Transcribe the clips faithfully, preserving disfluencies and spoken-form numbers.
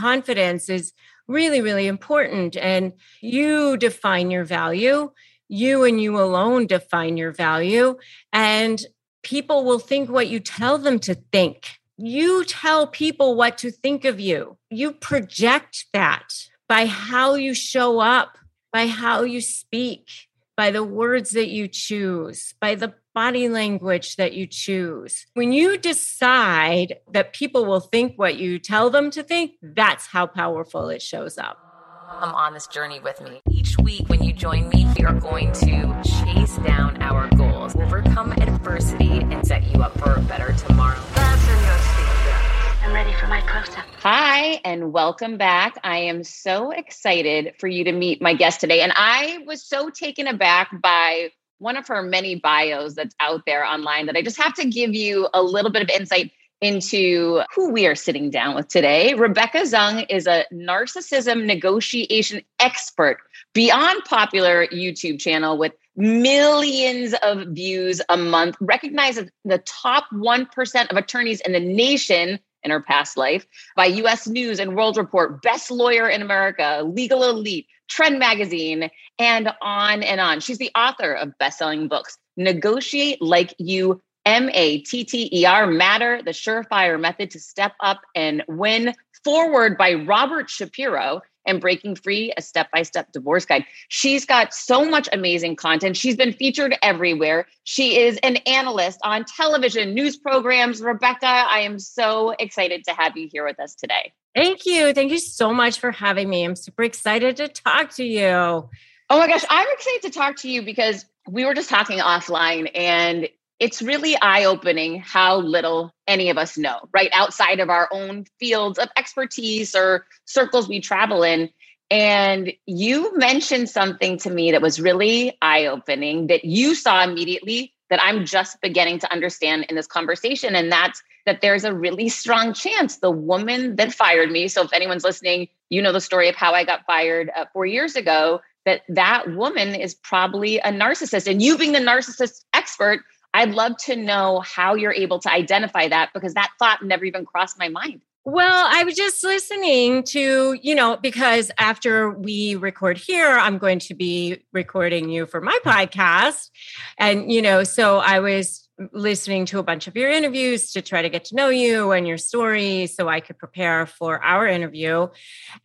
confidence is really, really important. And you define your value. You and you alone define your value. And people will think what you tell them to think. You tell people what to think of you. You project that by how you show up, by how you speak, by the words that you choose, by the body language that you choose. When you decide that people will think what you tell them to think, that's how powerful it shows up. Come on this journey with me. Each week when you join me, we are going to chase down our goals, overcome adversity, and set you up for a better tomorrow. That's a no secret. I'm ready for my close-up. Hi, and welcome back. I am so excited for you to meet my guest today. And I was so taken aback by one of her many bios that's out there online that I just have to give you a little bit of insight into who we are sitting down with today. Rebecca Zung is a narcissism negotiation expert beyond popular YouTube channel with millions of views a month, recognized as the top one percent of attorneys in the nation in her past life by U S News and World Report, Best Lawyer in America, Legal Elite, Trend Magazine, and on and on. She's the author of best-selling books, Negotiate Like You M A T T E R, Matter, The Surefire Method to Step Up and Win, Forward by Robert Shapiro, and Breaking Free, A Step-by-Step Divorce Guide. She's got so much amazing content. She's been featured everywhere. She is an analyst on television, news programs. Rebecca, I am so excited to have you here with us today. Thank you. Thank you so much for having me. I'm super excited to talk to you. Oh my gosh, I'm excited to talk to you because we were just talking offline, and it's really eye-opening how little any of us know, right? Outside of our own fields of expertise or circles we travel in. And you mentioned something to me that was really eye-opening that you saw immediately that I'm just beginning to understand in this conversation. And that's that there's a really strong chance the woman that fired me, so if anyone's listening, you know the story of how I got fired uh, four years ago, that that woman is probably a narcissist. And you being the narcissist expert, I'd love to know how you're able to identify that, because that thought never even crossed my mind. Well, I was just listening to, you know, because after we record here, I'm going to be recording you for my podcast. And, you know, so I was listening to a bunch of your interviews to try to get to know you and your story so I could prepare for our interview.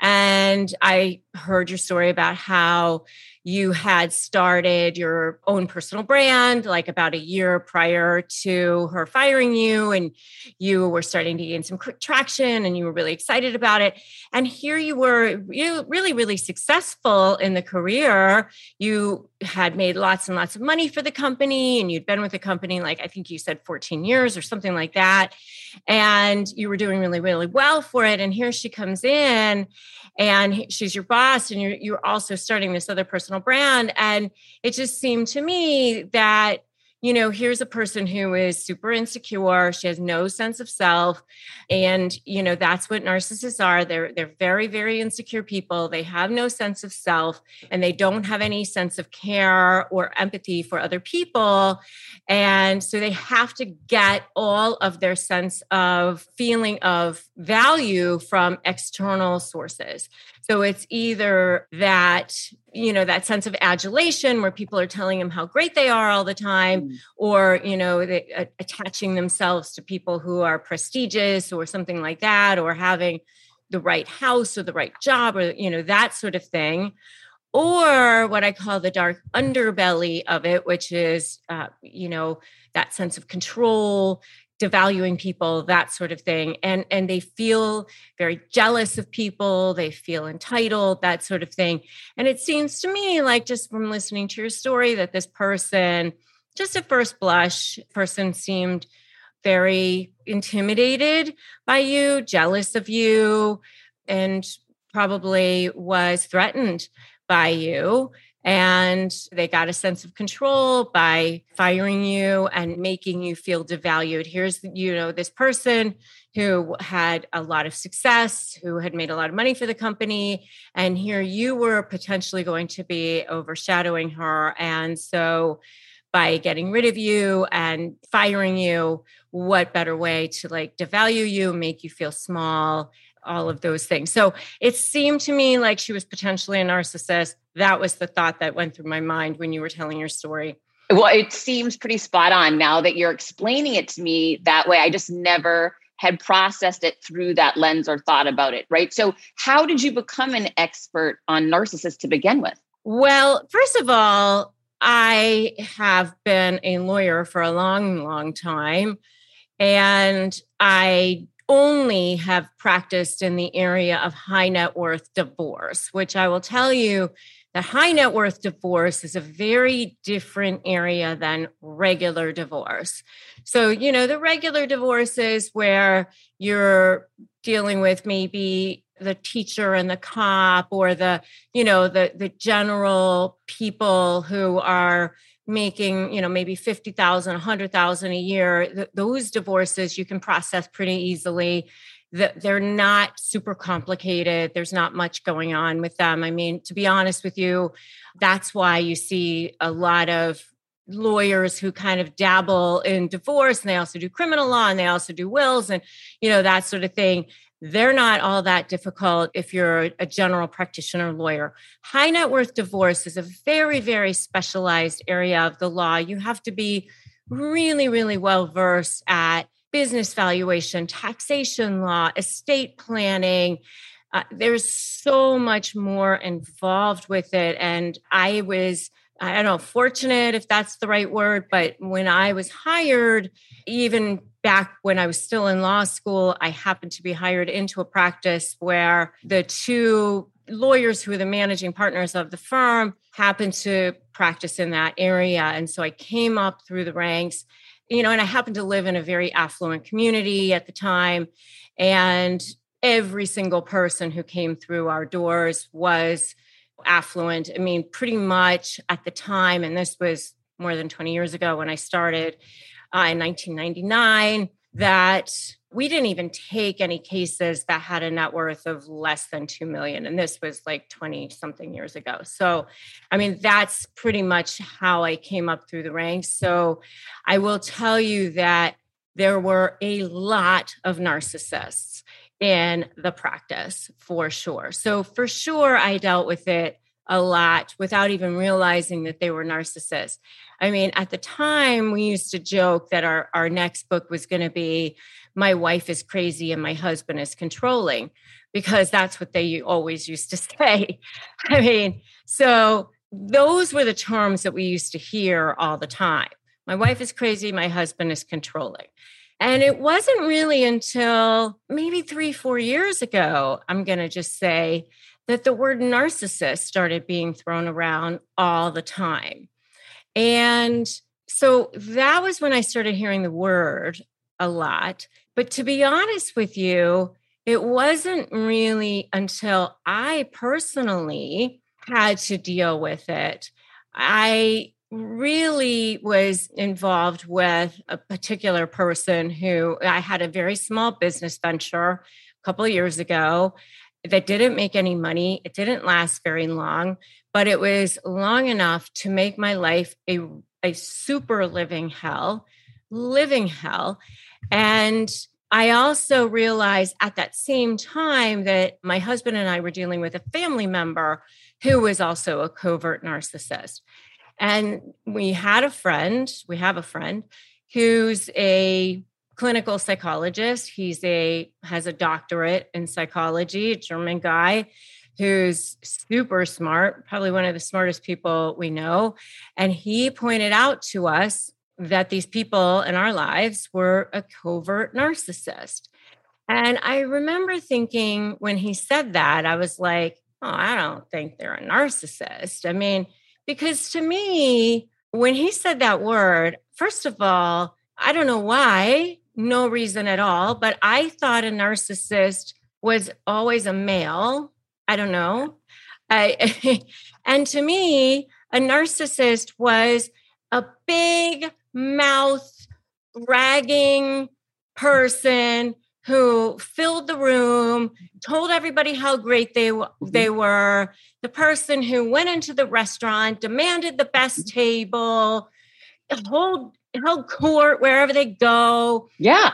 And I heard your story about how you had started your own personal brand like about a year prior to her firing you, and you were starting to gain some traction and you were really excited about it. And here you were really, really successful in the career. You had made lots and lots of money for the company, and you'd been with the company like I think you said fourteen years or something like that. And you were doing really, really well for it. And here she comes in and she's your boss, and you're, you're also starting this other personal brand. And it just seemed to me that, you know, here's a person who is super insecure. She has no sense of self. And, you know, that's what narcissists are. They're, they're very, very insecure people. They have no sense of self, and they don't have any sense of care or empathy for other people. And so they have to get all of their sense of feeling of value from external sources. So it's either that, you know, that sense of adulation where people are telling them how great they are all the time, mm. or, you know, they, uh, attaching themselves to people who are prestigious or something like that, or having the right house or the right job or, you know, that sort of thing. Or what I call the dark underbelly of it, which is, uh, you know, that sense of control, devaluing people, that sort of thing. And, and they feel very jealous of people. They feel entitled, that sort of thing. And it seems to me like just from listening to your story that this person, just at first blush, person seemed very intimidated by you, jealous of you, and probably was threatened by you. And they got a sense of control by firing you and making you feel devalued. Here's, you know, this person who had a lot of success, who had made a lot of money for the company. And here you were potentially going to be overshadowing her. And so by getting rid of you and firing you, what better way to like devalue you, make you feel small, all of those things. So it seemed to me like she was potentially a narcissist. That was the thought that went through my mind when you were telling your story. Well, it seems pretty spot on now that you're explaining it to me that way. I just never had processed it through that lens or thought about it, right? So how did you become an expert on narcissists to begin with? Well, first of all, I have been a lawyer for a long, long time, and I only have practiced in the area of high net worth divorce, which I will tell you that high net worth divorce is a very different area than regular divorce. So, you know, the regular divorce is where you're dealing with maybe the teacher and the cop, or the, you know, the, the general people who are making, you know, maybe fifty thousand, one hundred thousand a year. Th- those divorces you can process pretty easily. They're not super complicated. There's not much going on with them. I mean, to be honest with you, that's why you see a lot of lawyers who kind of dabble in divorce, and they also do criminal law, and they also do wills, and, you know, that sort of thing. They're not all that difficult if you're a general practitioner lawyer. High net worth divorce is a very, very specialized area of the law. You have to be really, really well versed at business valuation, taxation law, estate planning. Uh, there's so much more involved with it. And I was, I don't know, fortunate if that's the right word, but when I was hired, even back when I was still in law school, I happened to be hired into a practice where the two lawyers who were the managing partners of the firm happened to practice in that area. And so I came up through the ranks. You know, and I happened to live in a very affluent community at the time. And every single person who came through our doors was affluent. I mean, pretty much at the time, and this was more than twenty years ago when I started uh, in nineteen ninety-nine, that we didn't even take any cases that had a net worth of less than two million dollars. And this was like twenty something years ago. So, I mean, that's pretty much how I came up through the ranks. So I will tell you that there were a lot of narcissists in the practice for sure. So for sure, I dealt with it a lot without even realizing that they were narcissists. I mean, at the time, we used to joke that our, our next book was going to be My Wife is Crazy and My Husband is Controlling, because that's what they always used to say. I mean, so those were the terms that we used to hear all the time. My wife is crazy, my husband is controlling. And it wasn't really until maybe three, four years ago, I'm going to just say, that the word narcissist started being thrown around all the time. And so that was when I started hearing the word a lot. But to be honest with you, it wasn't really until I personally had to deal with it. I really was involved with a particular person who I had a very small business venture a couple of years ago that didn't make any money. It didn't last very long, but it was long enough to make my life a, a super living hell, living hell. And I also realized at that same time that my husband and I were dealing with a family member who was also a covert narcissist. And we had a friend, we have a friend who's a clinical psychologist. He's a, has a doctorate in psychology, a German guy who's super smart, probably one of the smartest people we know. And he pointed out to us that these people in our lives were a covert narcissist. And I remember thinking when he said that, I was like, oh, I don't think they're a narcissist. I mean, because to me, when he said that word, first of all, I don't know why, no reason at all, but I thought a narcissist was always a male. I don't know. I, and to me, a narcissist was a big mouth, bragging person who filled the room, told everybody how great they, they were, the person who went into the restaurant, demanded the best table, the whole held court wherever they go. Yeah.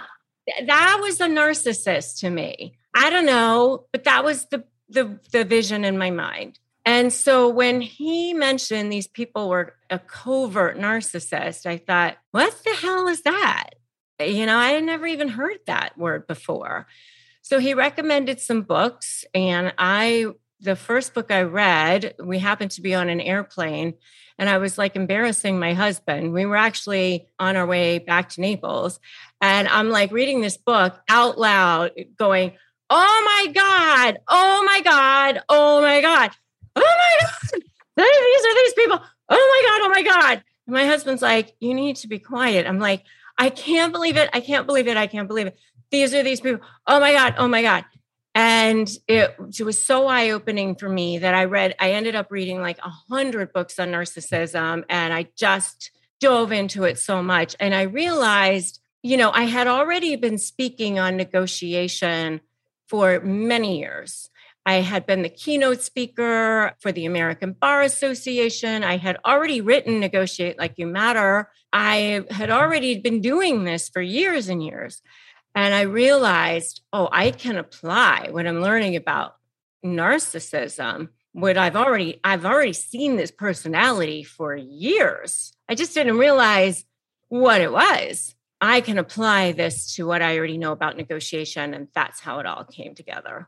That was a narcissist to me. I don't know, but that was the the, the vision in my mind. And so when he mentioned these people were a covert narcissist, I thought, what the hell is that? You know, I had never even heard that word before. So he recommended some books, and I, the first book I read, we happened to be on an airplane, and I was like embarrassing my husband. We were actually on our way back to Naples, and I'm like reading this book out loud going, oh my God, oh my God, oh my God. Oh my God, these are these people. Oh my God, oh my God. And my husband's like, you need to be quiet. I'm like, I can't believe it. I can't believe it. I can't believe it. These are these people. Oh my God, oh my God. And it, it was so eye-opening for me that I read, I ended up reading like a hundred books on narcissism, and I just dove into it so much. And I realized, you know, I had already been speaking on negotiation for many years. I had been the keynote speaker for the American Bar Association. I had already written Negotiate Like You Matter. I had already been doing this for years and years. And I realized, oh, I can apply what I'm learning about narcissism, what I've already, I've already seen this personality for years. I just didn't realize what it was. I can apply this to what I already know about negotiation. And that's how it all came together.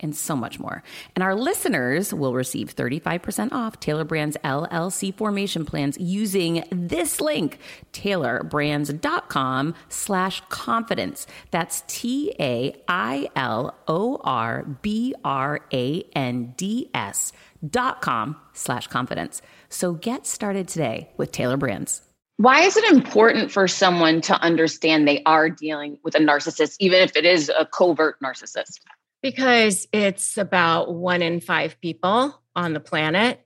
and so much more. And our listeners will receive thirty-five percent off Taylor Brands L L C formation plans using this link, taylorbrands.com slash confidence. That's T-A-I-L-O-R-B-R-A-N-D-S dot com slash confidence. So get started today with Taylor Brands. Why is it important for someone to understand they are dealing with a narcissist, even if it is a covert narcissist? Because it's about one in five people on the planet.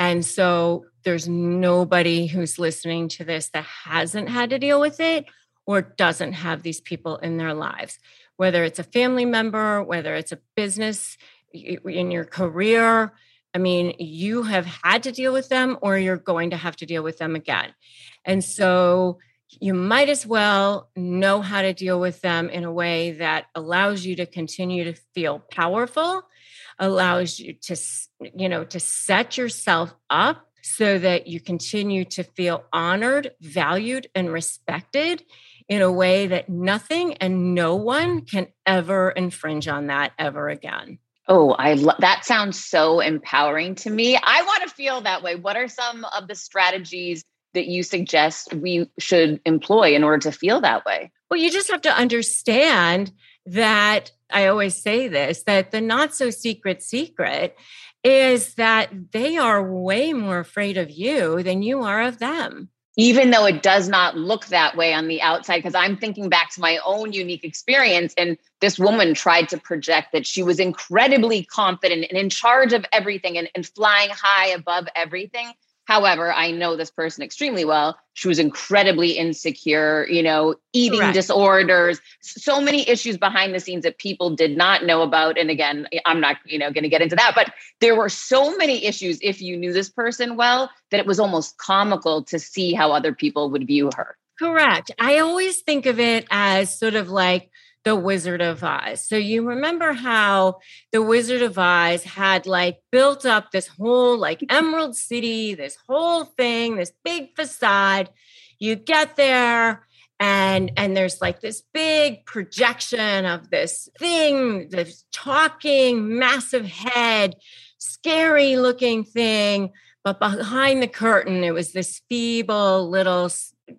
And so there's nobody who's listening to this that hasn't had to deal with it or doesn't have these people in their lives, whether it's a family member, whether it's a business, in your career. I mean, you have had to deal with them or you're going to have to deal with them again. And so you might as well know how to deal with them in a way that allows you to continue to feel powerful, allows you to, you know, to set yourself up so that you continue to feel honored, valued, and respected in a way that nothing and no one can ever infringe on that ever again. Oh, I lo- that sounds so empowering to me. I want to feel that way. What are some of the strategies that you suggest we should employ in order to feel that way? Well, you just have to understand that, I always say this, that the not so secret secret is that they are way more afraid of you than you are of them. Even though it does not look that way on the outside, because I'm thinking back to my own unique experience, and this woman tried to project that she was incredibly confident and in charge of everything and, and flying high above everything. However, I know this person extremely well. She was incredibly insecure, you know, eating Correct. disorders, so many issues behind the scenes that people did not know about. And again, I'm not, you know, going to get into that, but there were so many issues, if you knew this person well, that it was almost comical to see how other people would view her. Correct. I always think of it as sort of like The Wizard of Oz. So you remember how the Wizard of Oz had like built up this whole like Emerald City, this whole thing, this big facade. You get there and, and there's like this big projection of this thing, this talking, massive head, scary looking thing. But behind the curtain, it was this feeble little,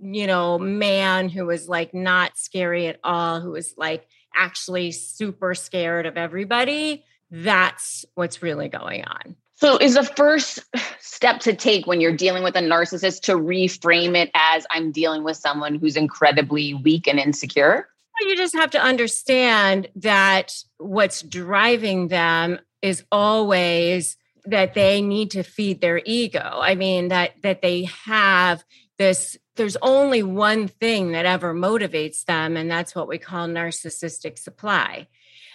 you know, man who was like not scary at all, who was like actually super scared of everybody. That's what's really going on. So is the first step to take when you're dealing with a narcissist to reframe it as, I'm dealing with someone who's incredibly weak and insecure? You just have to understand that what's driving them is always that they need to feed their ego. I mean, that that they have this, there's only one thing that ever motivates them, and that's what we call narcissistic supply.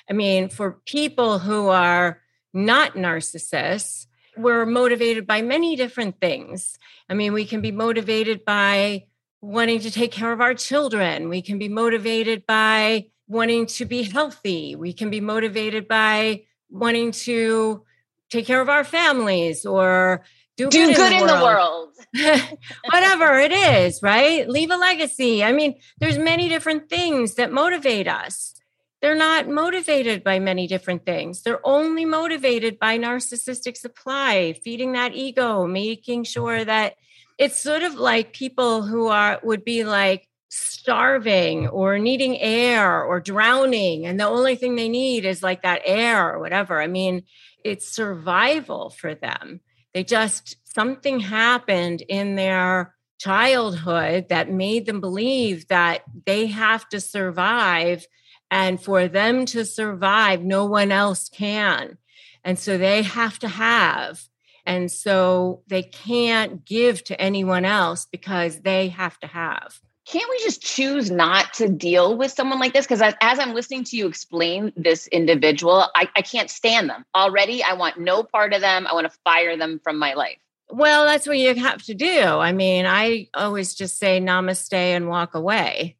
I mean, for people who are not narcissists, we're motivated by many different things. I mean, we can be motivated by wanting to take care of our children. We can be motivated by wanting to be healthy. We can be motivated by wanting to take care of our families or do, do good, good in the world. In the world. Whatever it is, right? Leave a legacy. I mean, there's many different things that motivate us. They're not motivated by many different things. They're only motivated by narcissistic supply, feeding that ego, making sure that it's sort of like people who are would be like starving or needing air or drowning. And the only thing they need is like that air or whatever. I mean, it's survival for them. They just, something happened in their childhood that made them believe that they have to survive. And for them to survive, no one else can. And so they have to have. And so they can't give to anyone else because they have to have. Can't we just choose not to deal with someone like this? Because as I'm listening to you explain this individual, I, I can't stand them already. I want no part of them. I want to fire them from my life. Well, that's what you have to do. I mean, I always just say namaste and walk away.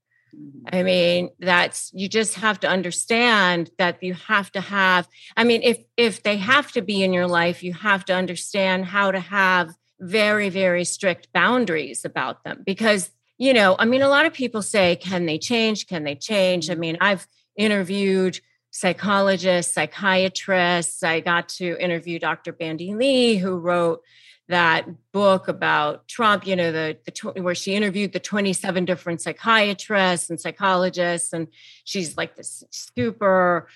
I mean, that's, you just have to understand that you have to have, I mean, if if they have to be in your life, you have to understand how to have very, very strict boundaries about them. Because you know, I mean, a lot of people say, can they change? Can they change? I mean, I've interviewed psychologists, psychiatrists. I got to interview Doctor Bandy Lee, who wrote that book about Trump, you know, the, the where she interviewed the twenty-seven different psychiatrists and psychologists. And she's like this super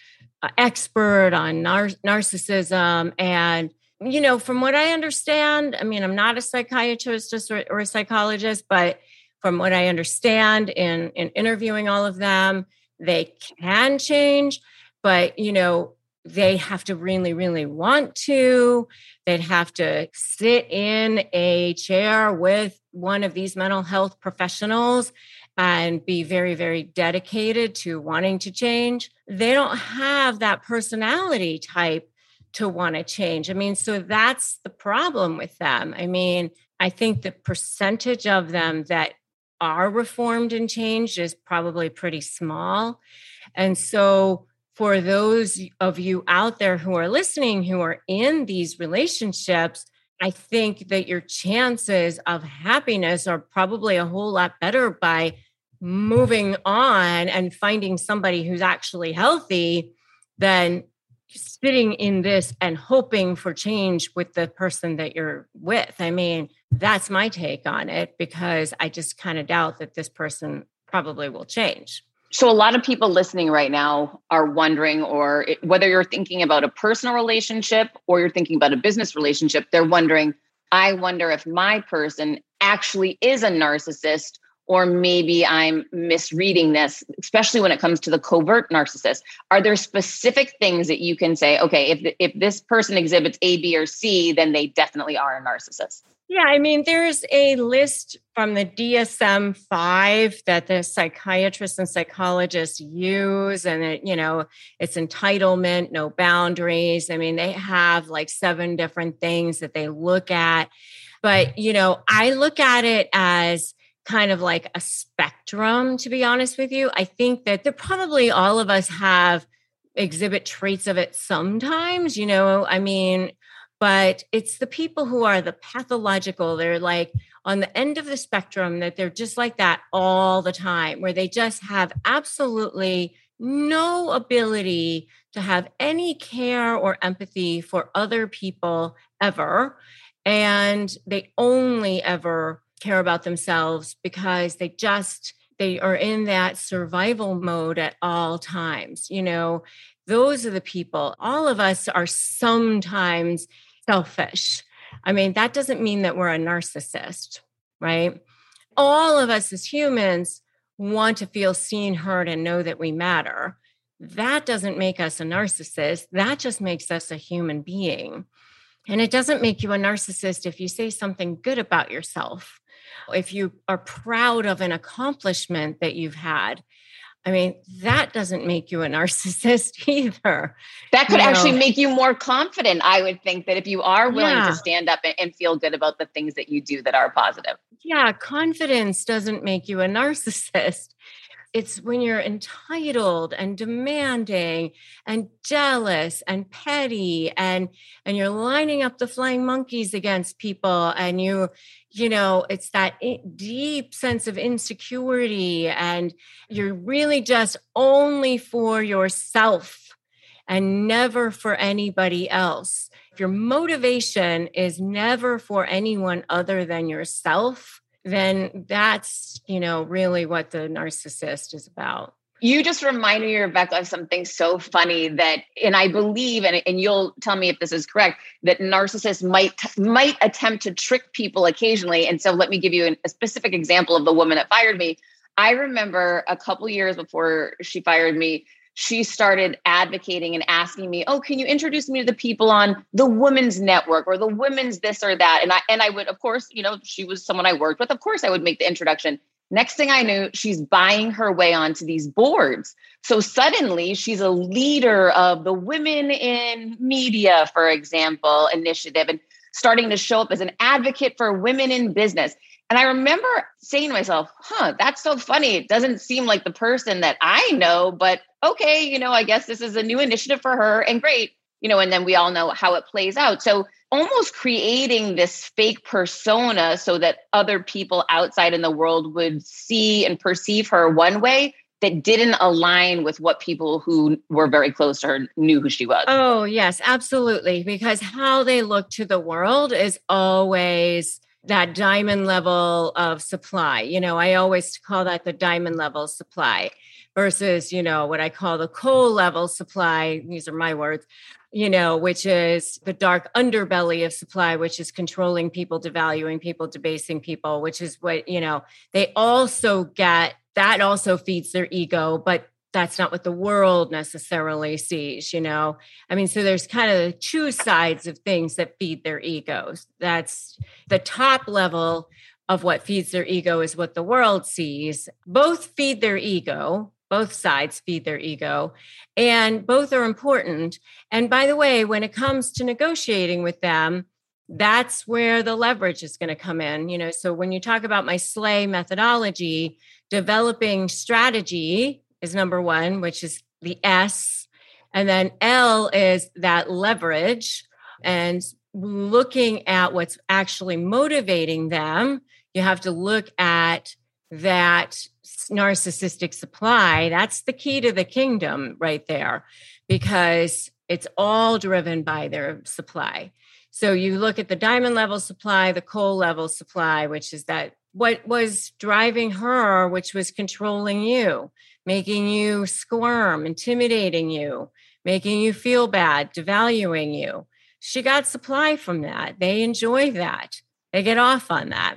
uh, expert on nar- narcissism. And, you know, from what I understand, I mean, I'm not a psychiatrist or, or a psychologist, but from what I understand in, in interviewing all of them, they can change, but, you know, they have to really, really want to. They'd have to sit in a chair with one of these mental health professionals and be very, very dedicated to wanting to change. They don't have that personality type to want to change. I mean, so that's the problem with them. I mean, I think the percentage of them that are reformed and changed is probably pretty small. And so for those of you out there who are listening, who are in these relationships, I think that your chances of happiness are probably a whole lot better by moving on and finding somebody who's actually healthy than sitting in this and hoping for change with the person that you're with. I mean, That's my take on it, because I just kind of doubt that this person probably will change. So a lot of people listening right now are wondering, or it, whether you're thinking about a personal relationship or you're thinking about a business relationship, they're wondering, I wonder if my person actually is a narcissist, or maybe I'm misreading this, especially when it comes to the covert narcissist. Are there specific things that you can say, okay, if if this person exhibits A, B, or C, then they definitely are a narcissist? Yeah, I mean, there's a list from the D S M five that the psychiatrists and psychologists use, and it, you know, it's entitlement, no boundaries. I mean, they have like seven different things that they look at. But, you know, I look at it as kind of like a spectrum, to be honest with you. I think that there probably all of us have exhibit traits of it sometimes, you know, I mean, but it's the people who are the pathological. They're like on the end of the spectrum, that they're just like that all the time, where they just have absolutely no ability to have any care or empathy for other people ever. And they only ever care about themselves, because they just, they are in that survival mode at all times. You know, those are the people. All of us are sometimes selfish. I mean, that doesn't mean that we're a narcissist, right? All of us as humans want to feel seen, heard, and know that we matter. That doesn't make us a narcissist. That just makes us a human being. And it doesn't make you a narcissist if you say something good about yourself, if you are proud of an accomplishment that you've had. I mean, that doesn't make you a narcissist either. That could you actually know. make you more confident, I would think, that if you are willing yeah. to stand up and feel good about the things that you do that are positive. Yeah, confidence doesn't make you a narcissist. It's when you're entitled and demanding and jealous and petty, and and you're lining up the flying monkeys against people, and you, you know, it's that deep sense of insecurity, and you're really just only for yourself and never for anybody else. If your motivation is never for anyone other than yourself, then that's, you know, really what the narcissist is about. You just reminded me, Rebecca, of something so funny that, and I believe, and, and you'll tell me if this is correct, that narcissists might might attempt to trick people occasionally. And so let me give you an, a specific example of the woman that fired me. I remember a couple years before she fired me, she started advocating and asking me, oh, can you introduce me to the people on the women's network or the women's this or that? And I and I would, of course, you know, she was someone I worked with. Of course, I would make the introduction. Next thing I knew, she's buying her way onto these boards. So suddenly she's a leader of the Women in Media, for example, initiative, and starting to show up as an advocate for women in business. And I remember saying to myself, huh, that's so funny. It doesn't seem like the person that I know, but okay, you know, I guess this is a new initiative for her, and great, you know, and then we all know how it plays out. So almost creating this fake persona so that other people outside in the world would see and perceive her one way that didn't align with what people who were very close to her knew who she was. Oh, yes, absolutely. Because how they look to the world is always that diamond level of supply. You know, I always call that the diamond level supply versus, you know, what I call the coal level supply. These are my words, you know, which is the dark underbelly of supply, which is controlling people, devaluing people, debasing people, which is what, you know, they also get, that also feeds their ego, but that's not what the world necessarily sees, you know? I mean, so there's kind of two sides of things that feed their egos. That's the top level of what feeds their ego is what the world sees. Both feed their ego. Both sides feed their ego, and both are important. And by the way, when it comes to negotiating with them, that's where the leverage is going to come in. You know, so when you talk about my S L A Y methodology, developing strategy is number one, which is the S. And then L is that leverage and looking at what's actually motivating them. You have to look at that narcissistic supply. That's the key to the kingdom right there, because it's all driven by their supply. So you look at the diamond level supply, the coal level supply, which is that what was driving her, which was controlling you, making you squirm, intimidating you, making you feel bad, devaluing you. She got supply from that. They enjoy that. They get off on that.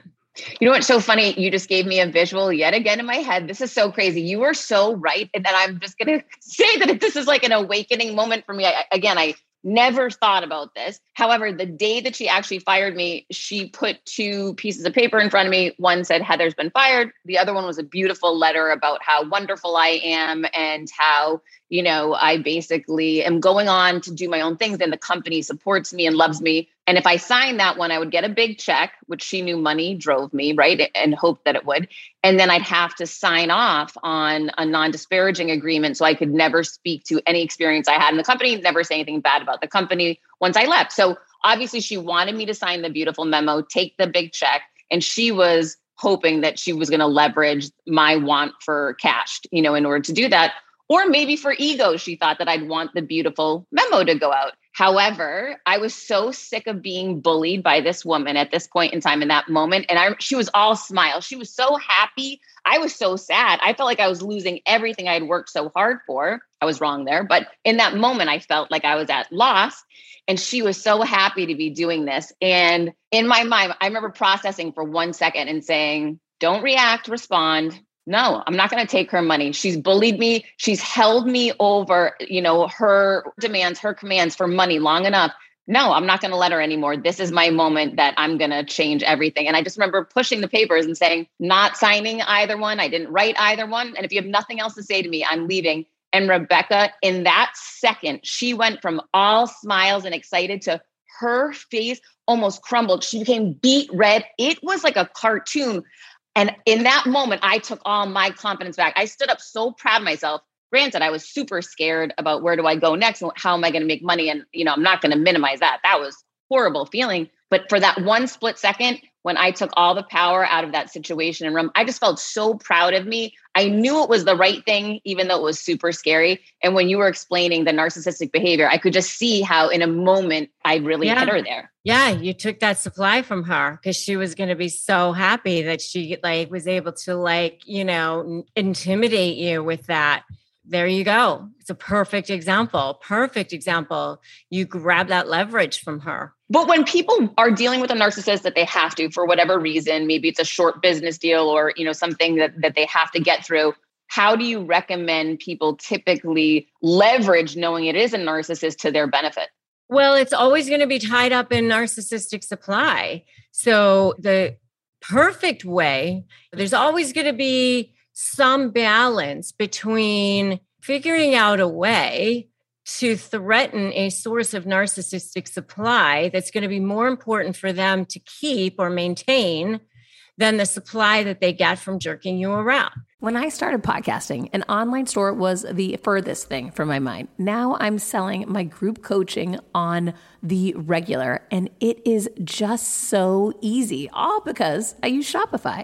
You know what's so funny? You just gave me a visual yet again in my head. This is so crazy. You are so right. And then I'm just going to say that this is like an awakening moment for me. I, again, I never thought about this. However, the day that she actually fired me, she put two pieces of paper in front of me. One said, Heather's been fired. The other one was a beautiful letter about how wonderful I am and how, you know, I basically am going on to do my own things and the company supports me and loves me. And if I signed that one, I would get a big check, which she knew money drove me, right? And hoped that it would. And then I'd have to sign off on a non-disparaging agreement. So I could never speak to any experience I had in the company, never say anything bad about the company once I left. So obviously she wanted me to sign the beautiful memo, take the big check. And she was hoping that she was going to leverage my want for cash, you know, in order to do that. Or maybe for ego, she thought that I'd want the beautiful memo to go out. However, I was so sick of being bullied by this woman at this point in time in that moment. And I, she was all smiles. She was so happy. I was so sad. I felt like I was losing everything I had worked so hard for. I was wrong there. But in that moment, I felt like I was at loss. And she was so happy to be doing this. And in my mind, I remember processing for one second and saying, don't react, respond. No, I'm not going to take her money. She's bullied me. She's held me over, you know, her demands, her commands for money long enough. No, I'm not going to let her anymore. This is my moment that I'm going to change everything. And I just remember pushing the papers and saying, not signing either one. I didn't write either one. And if you have nothing else to say to me, I'm leaving. And Rebecca, in that second, she went from all smiles and excited to her face almost crumbled. She became beet red. It was like a cartoon. And in that moment, I took all my confidence back. I stood up so proud of myself. Granted, I was super scared about where do I go next and how am I going to make money? And, you know, I'm not going to minimize that. That was a horrible feeling. But for that one split second, when I took all the power out of that situation and room, I just felt so proud of me. I knew it was the right thing, even though it was super scary. And when you were explaining the narcissistic behavior, I could just see how in a moment I really yeah. hit her there. Yeah, you took that supply from her because she was going to be so happy that she like was able to like, you know, intimidate you with that. There you go. It's a perfect example. Perfect example. You grab that leverage from her. But when people are dealing with a narcissist that they have to, for whatever reason, maybe it's a short business deal or, you know, something that, that they have to get through. How do you recommend people typically leverage knowing it is a narcissist to their benefit? Well, it's always going to be tied up in narcissistic supply. So the perfect way, there's always going to be some balance between figuring out a way to threaten a source of narcissistic supply that's going to be more important for them to keep or maintain than the supply that they get from jerking you around. When I started podcasting, an online store was the furthest thing from my mind. Now I'm selling my group coaching on the regular, and it is just so easy, all because I use Shopify.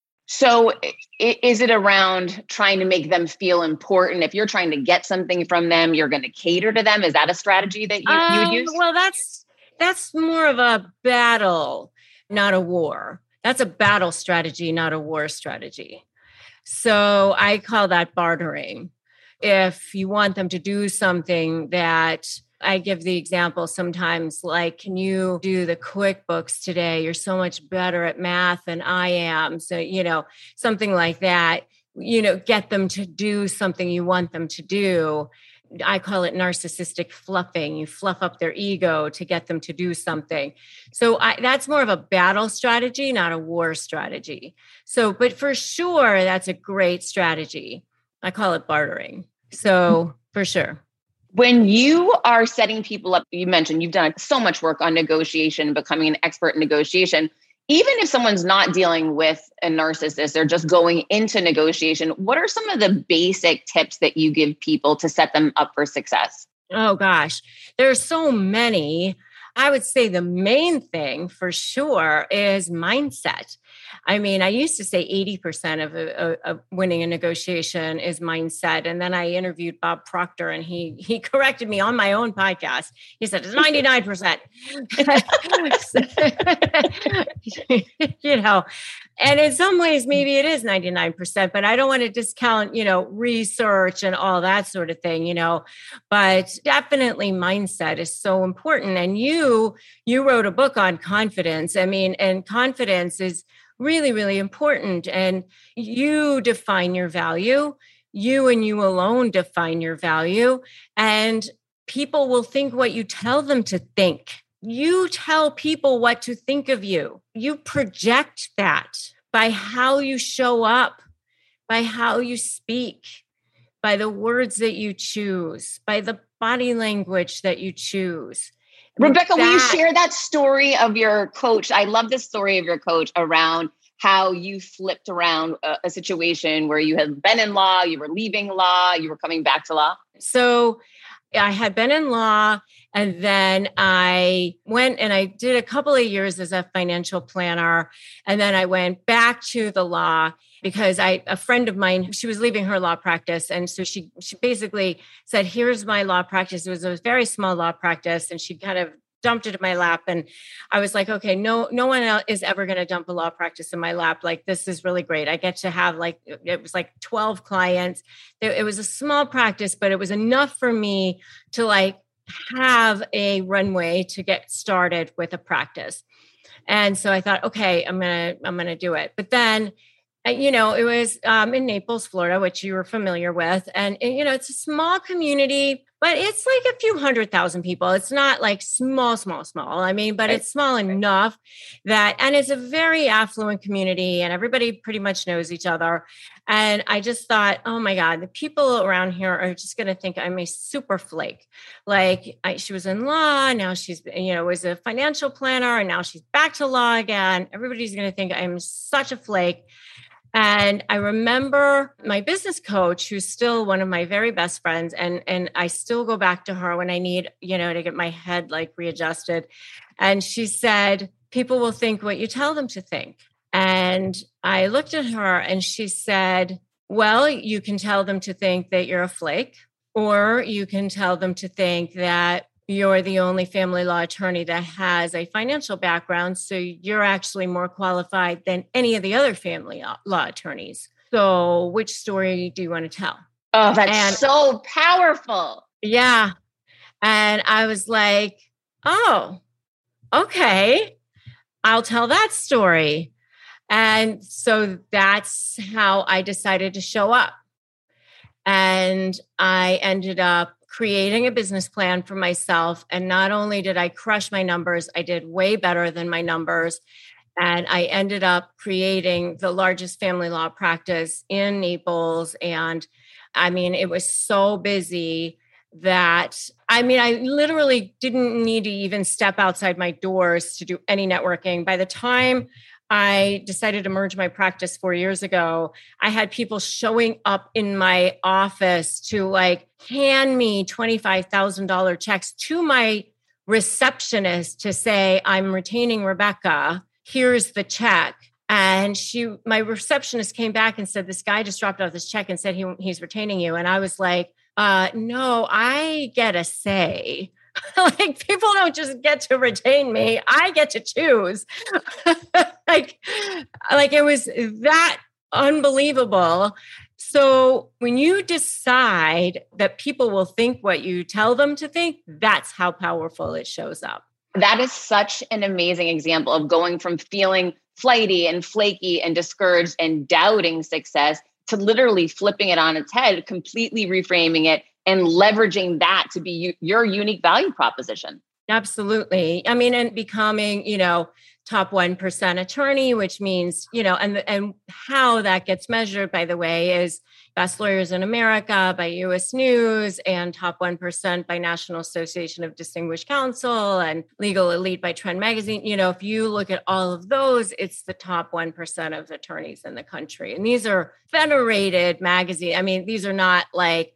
So is it around trying to make them feel important? If you're trying to get something from them, you're going to cater to them. Is that a strategy that you, um, you would use? Well, that's that's more of a battle, not a war. That's a battle strategy, not a war strategy. So I call that bartering. If you want them to do something that, I give the example sometimes, like, can you do the QuickBooks today? You're so much better at math than I am. So, you know, something like that, you know, get them to do something you want them to do. I call it narcissistic fluffing. You fluff up their ego to get them to do something. So I, that's more of a battle strategy, not a war strategy. So, but for sure, that's a great strategy. I call it bartering. So for sure. When you are setting people up, you mentioned you've done so much work on negotiation, becoming an expert in negotiation. Even if someone's not dealing with a narcissist, they're just going into negotiation. What are some of the basic tips that you give people to set them up for success? Oh, gosh, there are so many. I would say the main thing for sure is mindset. I mean, I used to say eighty percent of, a, of winning a negotiation is mindset. And then I interviewed Bob Proctor and he he corrected me on my own podcast. He said, it's ninety-nine percent. You know, and in some ways, maybe it is ninety-nine percent, but I don't want to discount, you know, research and all that sort of thing, you know, but definitely mindset is so important. And you, you wrote a book on confidence. I mean, and confidence is really, really important. And you define your value. You and you alone define your value. And people will think what you tell them to think. You tell people what to think of you. You project that by how you show up, by how you speak, by the words that you choose, by the body language that you choose. Rebecca, will you share that story of your coach? I love this story of your coach around how you flipped around a, a situation where you had been in law, you were leaving law, you were coming back to law. So I had been in law, and then I went and I did a couple of years as a financial planner. And then I went back to the law because I, a friend of mine, she was leaving her law practice. And so she, she basically said, here's my law practice. It was a very small law practice. And she kind of dumped it in my lap. And I was like, okay, no, no one else is ever going to dump a law practice in my lap. Like, this is really great. I get to have like, it was like twelve clients. It was a small practice, but it was enough for me to like have a runway to get started with a practice. And so I thought, okay, I'm going to, I'm going to do it. But then, you know, it was um, in Naples, Florida, which you were familiar with. And, you know, it's a small community, but it's like a few hundred thousand people. It's not like small, small, small. I mean, but right. it's small right. enough that, and it's a very affluent community and everybody pretty much knows each other. And I just thought, oh my God, the people around here are just going to think I'm a super flake. Like I, she was in law. Now she's, you know, was a financial planner and now she's back to law again. Everybody's going to think I'm such a flake. And I remember my business coach, who's still one of my very best friends, and, and I still go back to her when I need, you know, to get my head like readjusted. And she said, people will think what you tell them to think. And I looked at her and she said, well, you can tell them to think that you're a flake, or you can tell them to think that you're the only family law attorney that has a financial background, so you're actually more qualified than any of the other family law attorneys. So which story do you want to tell? Oh, that's and, so powerful. Yeah. And I was like, oh, okay, I'll tell that story. And so that's how I decided to show up. And I ended up creating a business plan for myself. And not only did I crush my numbers, I did way better than my numbers. And I ended up creating the largest family law practice in Naples. And I mean, it was so busy that, I mean, I literally didn't need to even step outside my doors to do any networking. By the time I decided to merge my practice four years ago, I had people showing up in my office to like hand me twenty-five thousand dollars checks to my receptionist to say, I'm retaining Rebecca. Here's the check. And she, my receptionist came back and said, this guy just dropped off this check and said he, he's retaining you. And I was like, uh, no, I get a say. Like, people don't just get to retain me. I get to choose. like, like it was that unbelievable. So when you decide that people will think what you tell them to think, that's how powerful it shows up. That is such an amazing example of going from feeling flighty and flaky and discouraged and doubting success to literally flipping it on its head, completely reframing it, and leveraging that to be u- your unique value proposition. Absolutely. I mean, and becoming, you know, top one percent attorney, which means, you know, and, and how that gets measured, by the way, is Best Lawyers in America by U S News and top one percent by National Association of Distinguished Counsel and Legal Elite by Trend Magazine. You know, if you look at all of those, it's the top one percent of attorneys in the country. And these are federated magazines. I mean, these are not like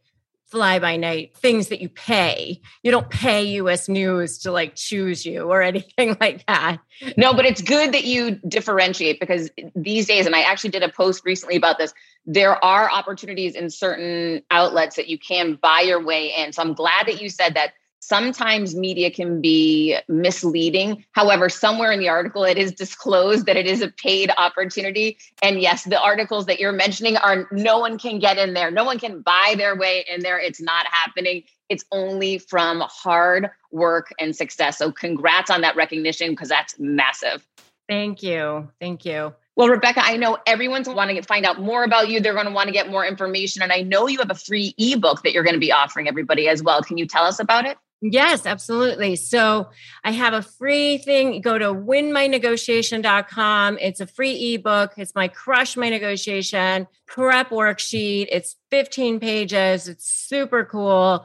fly-by-night things that you pay. You don't pay U S News to like choose you or anything like that. No, but it's good that you differentiate, because these days, and I actually did a post recently about this, there are opportunities in certain outlets that you can buy your way in. So I'm glad that you said that. Sometimes media can be misleading. However, somewhere in the article, it is disclosed that it is a paid opportunity. And yes, the articles that you're mentioning are, no one can get in there. No one can buy their way in there. It's not happening. It's only from hard work and success. So congrats on that recognition, because that's massive. Thank you. Thank you. Well, Rebecca, I know everyone's wanting to find out more about you. They're going to want to get more information. And I know you have a free ebook that you're going to be offering everybody as well. Can you tell us about it? Yes, absolutely. So I have a free thing. Go to win my negotiation dot com. It's a free ebook. It's my Crush My Negotiation prep worksheet. It's fifteen pages. It's super cool.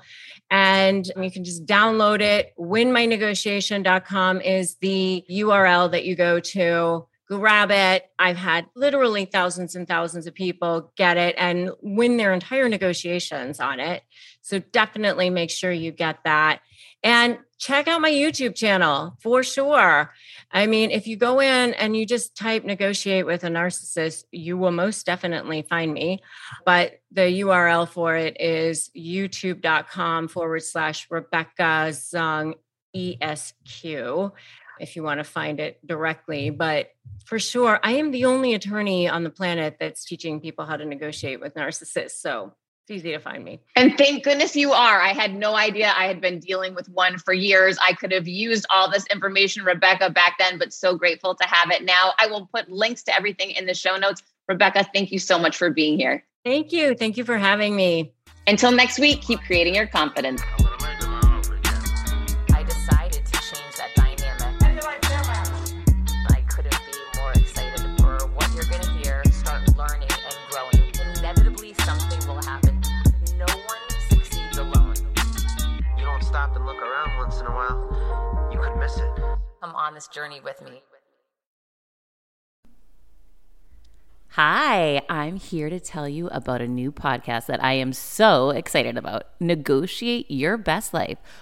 And you can just download it. win my negotiation dot com is the U R L that you go to. Grab it. I've had literally thousands and thousands of people get it and win their entire negotiations on it. So definitely make sure you get that. And check out my YouTube channel for sure. I mean, if you go in and you just type negotiate with a narcissist, you will most definitely find me. But the U R L for it is youtube.com forward slash Rebecca Zung ESQ. If you want to find it directly. But for sure, I am the only attorney on the planet that's teaching people how to negotiate with narcissists. So easy to find me. And thank goodness you are. I had no idea. I had been dealing with one for years. I could have used all this information, Rebecca, back then, but so grateful to have it now. I will put links to everything in the show notes. Rebecca, thank you so much for being here. Thank you. Thank you for having me. Until next week, keep creating your confidence. Stop and look around once in a while, you could miss it. Come on this journey with me. Hi, I'm here to tell you about a new podcast that I am so excited about, Negotiate Your Best Life,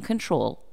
control